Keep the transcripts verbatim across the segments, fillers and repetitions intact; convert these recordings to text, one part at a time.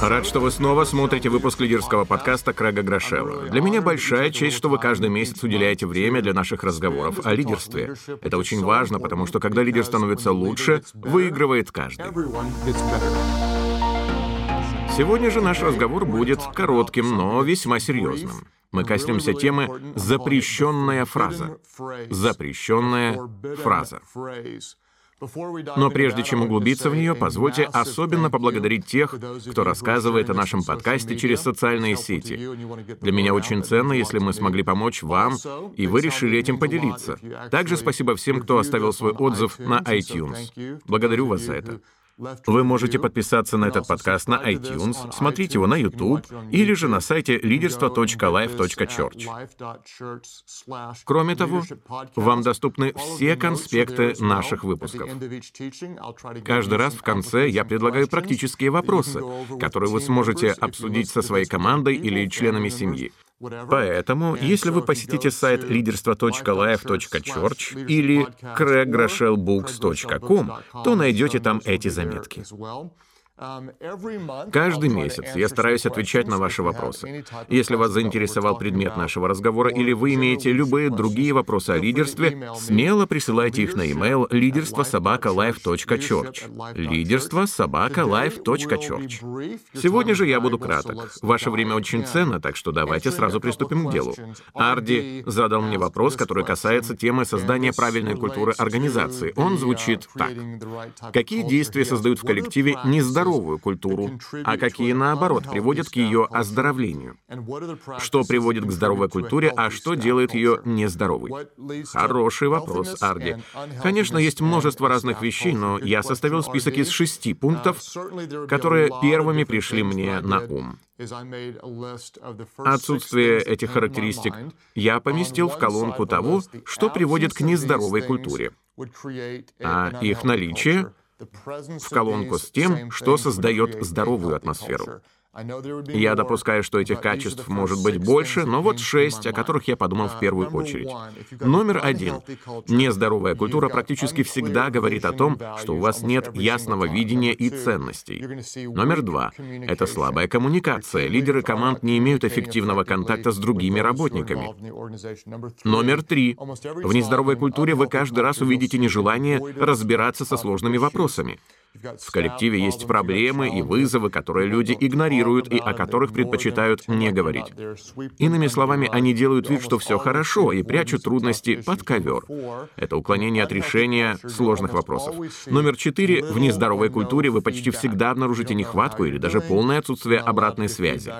Рад, что вы снова смотрите выпуск лидерского подкаста Крега Грашева. Для меня большая честь, что вы каждый месяц уделяете время для наших разговоров о лидерстве. Это очень важно, потому что когда лидер становится лучше, выигрывает каждый. Сегодня же наш разговор будет коротким, но весьма серьезным. Мы коснемся темы «запрещенная фраза». Запрещенная фраза. Но прежде чем углубиться в нее, позвольте особенно поблагодарить тех, кто рассказывает о нашем подкасте через социальные сети. Для меня очень ценно, если мы смогли помочь вам, и вы решили этим поделиться. Также спасибо всем, кто оставил свой отзыв на iTunes. Благодарю вас за это. Вы можете подписаться на этот подкаст на iTunes, смотреть его на YouTube или же на сайте лидерство точка лайф точка чёрч. Кроме того, вам доступны все конспекты наших выпусков. Каждый раз в конце я предлагаю практические вопросы, которые вы сможете обсудить со своей командой или членами семьи. Поэтому, если вы посетите сайт лидерство точка лайф точка чёрч или крэг грошел букс точка ком, то найдете там эти заметки. Каждый месяц я стараюсь отвечать на ваши вопросы. Если вас заинтересовал предмет нашего разговора или вы имеете любые другие вопросы о лидерстве, смело присылайте их на e-mail лидерство собака лайф точка чёрч. лидерство собака лайф точка чёрч. Сегодня же я буду краток. Ваше время очень ценно, так что давайте сразу приступим к делу. Арди задал мне вопрос, который касается темы создания правильной культуры организации. Он звучит так. Какие действия создают в коллективе нездоровые культуру, а какие, наоборот, приводят к ее оздоровлению. Что приводит к здоровой культуре, а что делает ее нездоровой? Хороший вопрос, Арди. Конечно, есть множество разных вещей, но я составил список из шести пунктов, которые первыми пришли мне на ум. Отсутствие этих характеристик я поместил в колонку того, что приводит к нездоровой культуре, а их наличие в колонку с тем, что создает здоровую атмосферу. Я допускаю, что этих качеств может быть больше, но вот шесть, о которых я подумал в первую очередь. Номер один. Нездоровая культура практически всегда говорит о том, что у вас нет ясного видения и ценностей. Номер два. Это слабая коммуникация. Лидеры команд не имеют эффективного контакта с другими работниками. Номер три. В нездоровой культуре вы каждый раз увидите нежелание разбираться со сложными вопросами. В коллективе есть проблемы и вызовы, которые люди игнорируют и о которых предпочитают не говорить. Иными словами, они делают вид, что все хорошо, и прячут трудности под ковер. Это уклонение от решения сложных вопросов. Номер четыре. В нездоровой культуре вы почти всегда обнаружите нехватку или даже полное отсутствие обратной связи.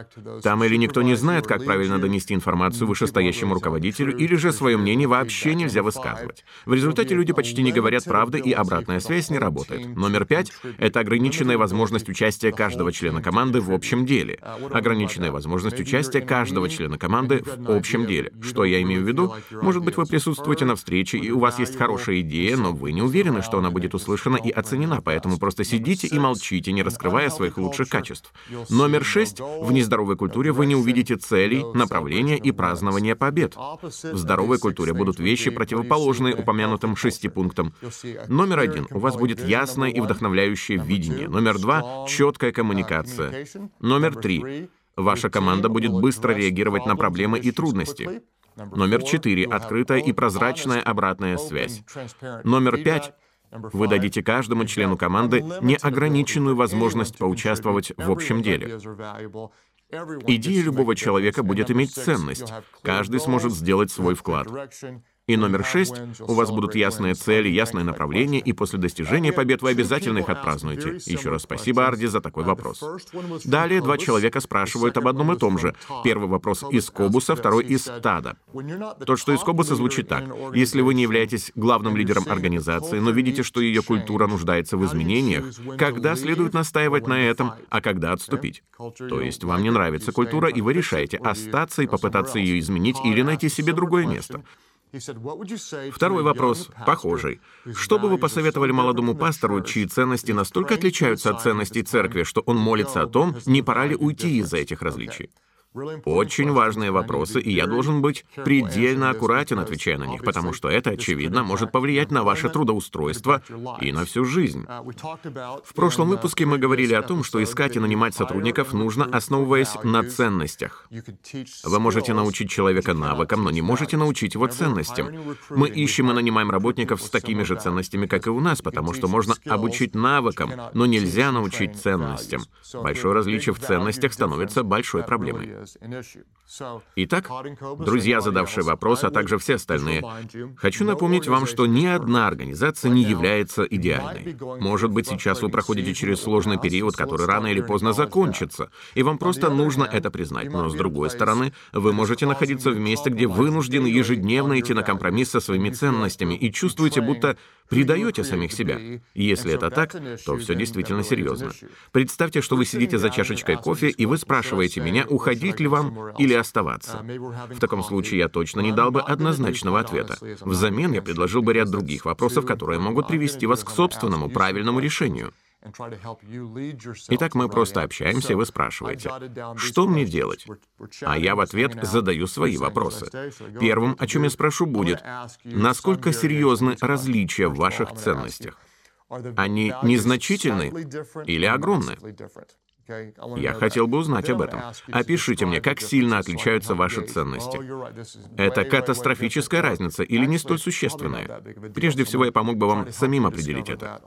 Там или никто не знает, как правильно донести информацию вышестоящему руководителю, или же свое мнение вообще нельзя высказывать. В результате люди почти не говорят правды, и обратная связь не работает. Номер пять. Это ограниченная возможность участия каждого члена команды в общем деле. Ограниченная возможность участия каждого члена команды в общем деле. Что я имею в виду? Может быть, вы присутствуете на встрече, и у вас есть хорошая идея, но вы не уверены, что она будет услышана и оценена, поэтому просто сидите и молчите, не раскрывая своих лучших качеств. Номер шесть. В нездоровой культуре вы не увидите целей, направления и празднования побед. В здоровой культуре будут вещи, противоположные упомянутым шести пунктам. Номер один. У вас будет ясное и вдохновляющее видение. Номер два — четкая коммуникация. Номер три — ваша команда будет быстро реагировать на проблемы и трудности. Номер четыре — открытая и прозрачная обратная связь. Номер пять — вы дадите каждому члену команды неограниченную возможность поучаствовать в общем деле. Идея любого человека будет иметь ценность. Каждый сможет сделать свой вклад. И номер шесть. У вас будут ясные цели, ясное направление, и после достижения побед вы обязательно их отпразднуете. Еще раз спасибо, Арди, за такой вопрос. Далее два человека спрашивают об одном и том же. Первый вопрос из Кобуса, второй из Тада. Тот, что из Кобуса, звучит так. Если вы не являетесь главным лидером организации, но видите, что ее культура нуждается в изменениях, когда следует настаивать на этом, а когда отступить? То есть вам не нравится культура, и вы решаете остаться и попытаться ее изменить или найти себе другое место. Второй вопрос, похожий. Что бы вы посоветовали молодому пастору, чьи ценности настолько отличаются от ценностей церкви, что он молится о том, не пора ли уйти из-за этих различий? Очень важные вопросы, и я должен быть предельно аккуратен, отвечая на них, потому что это, очевидно, может повлиять на ваше трудоустройство и на всю жизнь. В прошлом выпуске мы говорили о том, что искать и нанимать сотрудников нужно, основываясь на ценностях. Вы можете научить человека навыкам, но не можете научить его ценностям. Мы ищем и нанимаем работников с такими же ценностями, как и у нас, потому что можно обучить навыкам, но нельзя научить ценностям. Большое различие в ценностях становится большой проблемой. Итак, друзья, задавшие вопрос, а также все остальные, хочу напомнить вам, что ни одна организация не является идеальной. Может быть, сейчас вы проходите через сложный период, который рано или поздно закончится, и вам просто нужно это признать. Но, с другой стороны, вы можете находиться в месте, где вынуждены ежедневно идти на компромисс со своими ценностями и чувствуете, будто предаете самих себя. Если это так, то все действительно серьезно. Представьте, что вы сидите за чашечкой кофе, и вы спрашиваете меня, уходить ли вам или оставаться. В таком случае я точно не дал бы однозначного ответа. Взамен я предложил бы ряд других вопросов, которые могут привести вас к собственному правильному решению. Итак, мы просто общаемся, и вы спрашиваете, что мне делать? А я в ответ задаю свои вопросы. Первым, о чем я спрошу, будет, насколько серьезны различия в ваших ценностях? Они незначительны или огромны? Я хотел бы узнать об этом. Опишите мне, как сильно отличаются ваши ценности. Это катастрофическая разница или не столь существенная? Прежде всего, я помог бы вам самим определить это.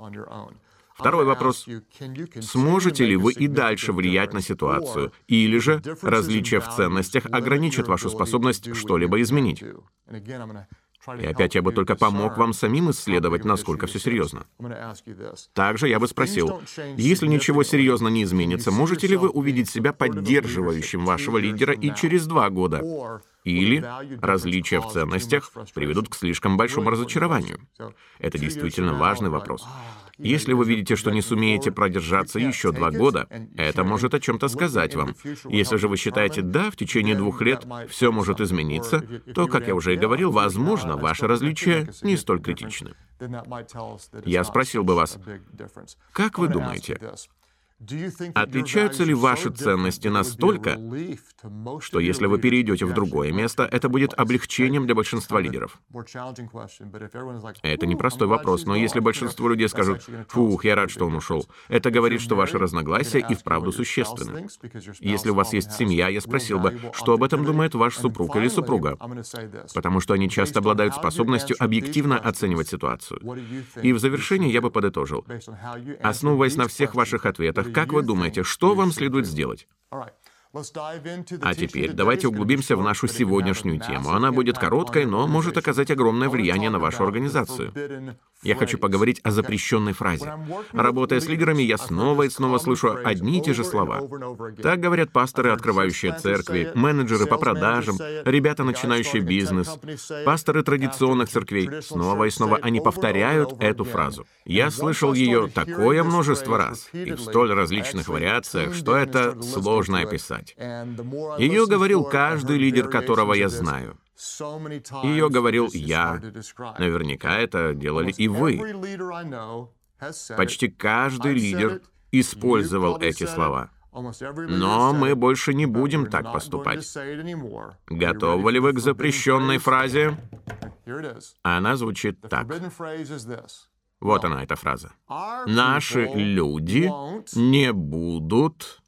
Второй вопрос. Сможете ли вы и дальше влиять на ситуацию? Или же различия в ценностях ограничат вашу способность что-либо изменить? И опять я бы только помог вам самим исследовать, насколько все серьезно. Также я бы спросил, если ничего серьезно не изменится, можете ли вы увидеть себя поддерживающим вашего лидера и через два года? Или различия в ценностях приведут к слишком большому разочарованию? Это действительно важный вопрос. Если вы видите, что не сумеете продержаться еще два года, это может о чем-то сказать вам. Если же вы считаете, да, в течение двух лет все может измениться, то, как я уже и говорил, возможно, ваши различия не столь критичны. Я спросил бы вас, как вы думаете, отличаются ли ваши ценности настолько, что если вы перейдете в другое место, это будет облегчением для большинства лидеров? Это непростой вопрос, но если большинство людей скажут, «Фух, я рад, что он ушел», это говорит, что ваши разногласия и вправду существенны. Если у вас есть семья, я спросил бы, что об этом думает ваш супруг или супруга, потому что они часто обладают способностью объективно оценивать ситуацию. И в завершение я бы подытожил, основываясь на всех ваших ответах, как вы думаете, что вам следует сделать? А теперь давайте углубимся в нашу сегодняшнюю тему. Она будет короткой, но может оказать огромное влияние на вашу организацию. Я хочу поговорить о запрещенной фразе. Работая с лидерами, я снова и снова слышу одни и те же слова. Так говорят пасторы, открывающие церкви, менеджеры по продажам, ребята, начинающие бизнес, пасторы традиционных церквей. Снова и снова они повторяют эту фразу. Я слышал ее такое множество раз и в столь различных вариациях, что это сложно описать. Ее говорил каждый лидер, которого я знаю. Ее говорил я. Наверняка это делали и вы. Почти каждый лидер использовал эти слова. Но мы больше не будем так поступать. Готовы ли вы к запрещенной фразе? Она звучит так. Вот она, эта фраза. Наши люди не будут...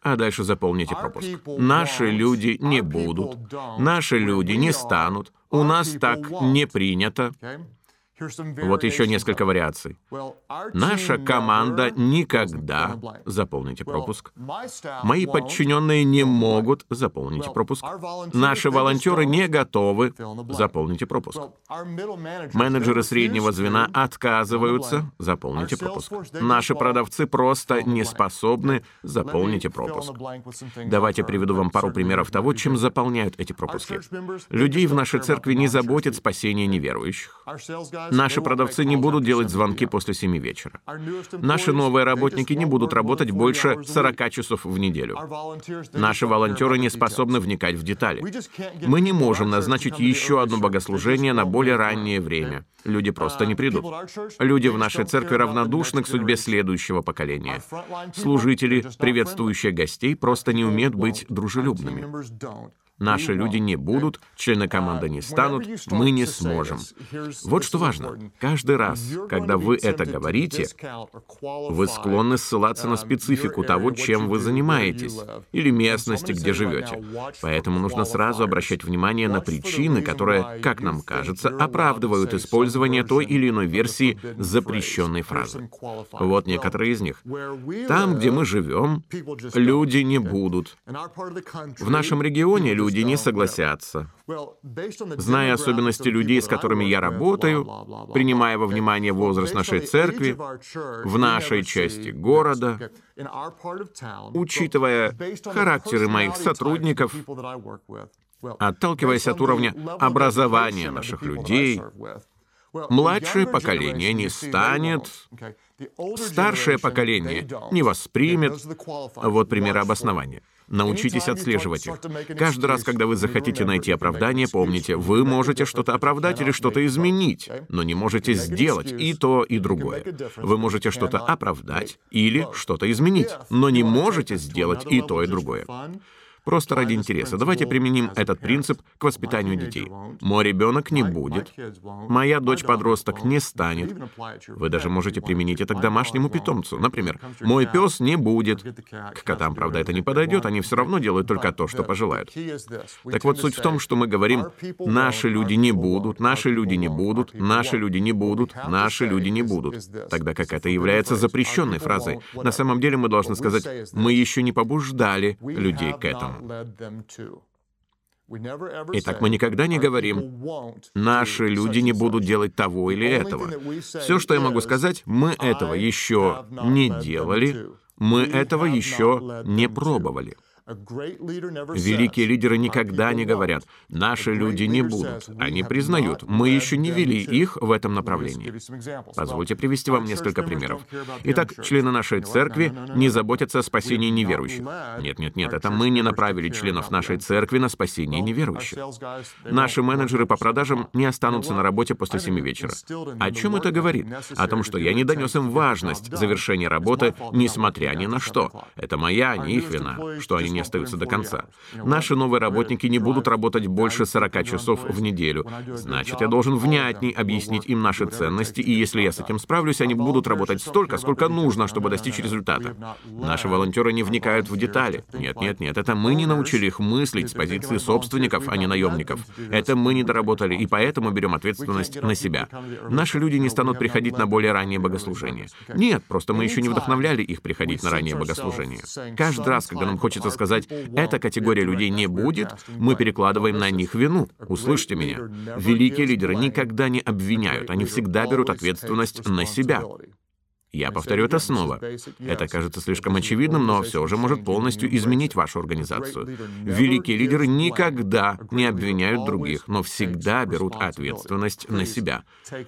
А дальше заполните пропуск. Наши люди не будут, наши люди не станут, у нас так не принято. Вот еще несколько вариаций. Наша команда никогда... Заполните пропуск. Мои подчиненные не могут... Заполните пропуск. Наши волонтеры не готовы... Заполните пропуск. Менеджеры среднего звена отказываются... Заполните пропуск. Наши продавцы просто не способны... Заполните пропуск. Давайте приведу вам пару примеров того, чем заполняют эти пропуски. Людей в нашей церкви не заботит спасение неверующих. Наши продавцы не будут делать звонки после семи вечера. Наши новые работники не будут работать больше сорока часов в неделю. Наши волонтеры не способны вникать в детали. Мы не можем назначить еще одно богослужение на более раннее время. Люди просто не придут. Люди в нашей церкви равнодушны к судьбе следующего поколения. Служители, приветствующие гостей, просто не умеют быть дружелюбными. Наши люди не будут, члены команды не станут, мы не сможем. Вот что важно. Каждый раз, когда вы это говорите, вы склонны ссылаться на специфику того, чем вы занимаетесь, или местности, где живете. Поэтому нужно сразу обращать внимание на причины, которые, как нам кажется, оправдывают использование той или иной версии запрещенной фразы. Вот некоторые из них. Там, где мы живем, люди не будут. В нашем регионе люди Люди не согласятся. Зная особенности людей, с которыми я работаю, принимая во внимание возраст нашей церкви, в нашей части города, учитывая характеры моих сотрудников, отталкиваясь от уровня образования наших людей, младшее поколение не станет, старшее поколение не воспримет. Вот примеры обоснования. Научитесь отслеживать их. Каждый раз, когда вы захотите найти оправдание, помните, вы можете что-то оправдать или что-то изменить, но не можете сделать и то, и другое. Вы можете что-то оправдать или что-то изменить, но не можете сделать и то, и другое. Просто ради интереса. Давайте применим этот принцип к воспитанию детей. Мой ребенок не будет, моя дочь-подросток не станет. Вы даже можете применить это к домашнему питомцу. Например, мой пес не будет. К котам, правда, это не подойдет, они все равно делают только то, что пожелают. Так вот, суть в том, что мы говорим, наши люди не будут, наши люди не будут, наши люди не будут, наши люди не будут. Тогда как это является запрещенной фразой. На самом деле мы должны сказать, мы еще не побуждали людей к этому. Итак, мы никогда не говорим, наши люди не будут делать того или этого. Все, что я могу сказать, мы этого еще не делали, мы этого еще не пробовали. Великие лидеры никогда не говорят, наши люди не будут. Они признают, мы еще не вели их в этом направлении. Позвольте привести вам несколько примеров. Итак, члены нашей церкви не заботятся о спасении неверующих. Нет, нет, нет, это мы не направили членов нашей церкви на спасение неверующих. Наши менеджеры по продажам не останутся на работе после семи вечера. О чем это говорит? О том, что я не донес им важность завершения работы, несмотря ни на что. Это моя, не их вина, что они не остаются до конца. Наши новые работники не будут работать больше сорока часов в неделю. Значит, я должен внятней объяснить им наши ценности, и если я с этим справлюсь, они будут работать столько, сколько нужно, чтобы достичь результата. Наши волонтеры не вникают в детали. Нет, нет, нет, это мы не научили их мыслить с позиции собственников, а не наемников. Это мы не доработали, и поэтому берем ответственность на себя. Наши люди не станут приходить на более ранние богослужения. Нет, просто мы еще не вдохновляли их приходить на ранние богослужения. Каждый раз, когда нам хочется сказать, эта категория людей не будет, мы перекладываем на них вину. Услышьте меня. Великие лидеры никогда не обвиняют, они всегда берут ответственность на себя. Я повторю это снова. Это кажется слишком очевидным, но все же может полностью изменить вашу организацию. Великие лидеры никогда не обвиняют других, но всегда берут ответственность на себя.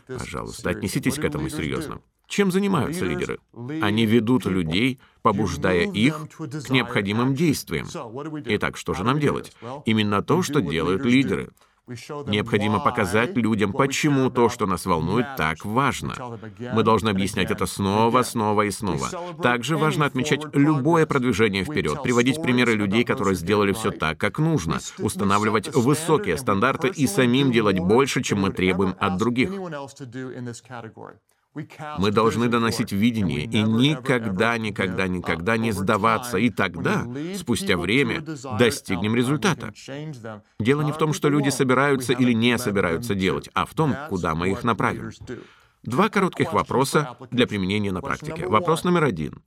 Пожалуйста, отнеситесь к этому серьезно. Чем занимаются лидеры? Они ведут людей, побуждая их к необходимым действиям. Итак, что же нам делать? Именно то, что делают лидеры. Необходимо показать людям, почему то, что нас волнует, так важно. Мы должны объяснять это снова, снова и снова. Также важно отмечать любое продвижение вперед, приводить примеры людей, которые сделали все так, как нужно, устанавливать высокие стандарты и самим делать больше, чем мы требуем от других. Мы должны доносить видение и никогда, никогда, никогда не сдаваться. И тогда, спустя время, достигнем результата. Дело не в том, что люди собираются или не собираются делать, а в том, куда мы их направим. Два коротких вопроса для применения на практике. Вопрос номер один.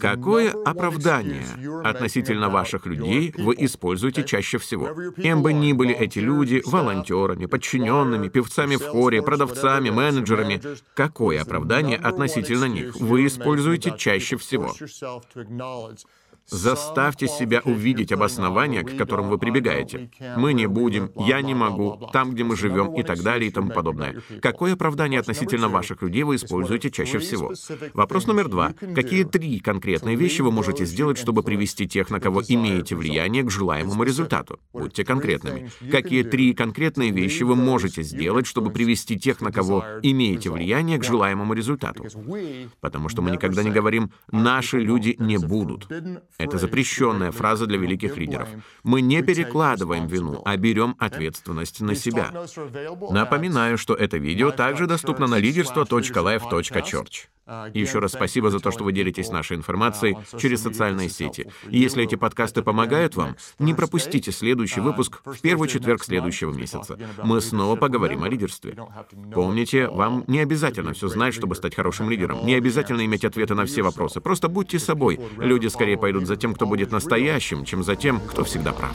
Какое оправдание относительно ваших людей вы используете чаще всего? Кем бы ни были эти люди, волонтерами, подчиненными, певцами в хоре, продавцами, менеджерами, какое оправдание относительно них вы используете чаще всего? Заставьте себя увидеть обоснования, к которым вы прибегаете. Мы не будем, я не могу, там, где мы живем, и так далее, и тому подобное. Какое оправдание относительно ваших людей вы используете чаще всего? Вопрос номер два. Какие три конкретные вещи вы можете сделать, чтобы привести тех, на кого имеете влияние, к желаемому результату? Будьте конкретными. Какие три конкретные вещи вы можете сделать, чтобы привести тех, на кого имеете влияние, к желаемому результату? Потому что мы никогда не говорим «наши люди не будут». Это запрещенная фраза для великих лидеров. Мы не перекладываем вину, а берем ответственность на себя. Напоминаю, что это видео также доступно на лидерство точка лайф точка чёрч. Еще раз спасибо за то, что вы делитесь нашей информацией через социальные сети. Если эти подкасты помогают вам, не пропустите следующий выпуск в первый четверг следующего месяца. Мы снова поговорим о лидерстве. Помните, вам не обязательно все знать, чтобы стать хорошим лидером. Не обязательно иметь ответы на все вопросы. Просто будьте собой. Люди скорее пойдут за тем, кто будет настоящим, чем за тем, кто всегда прав.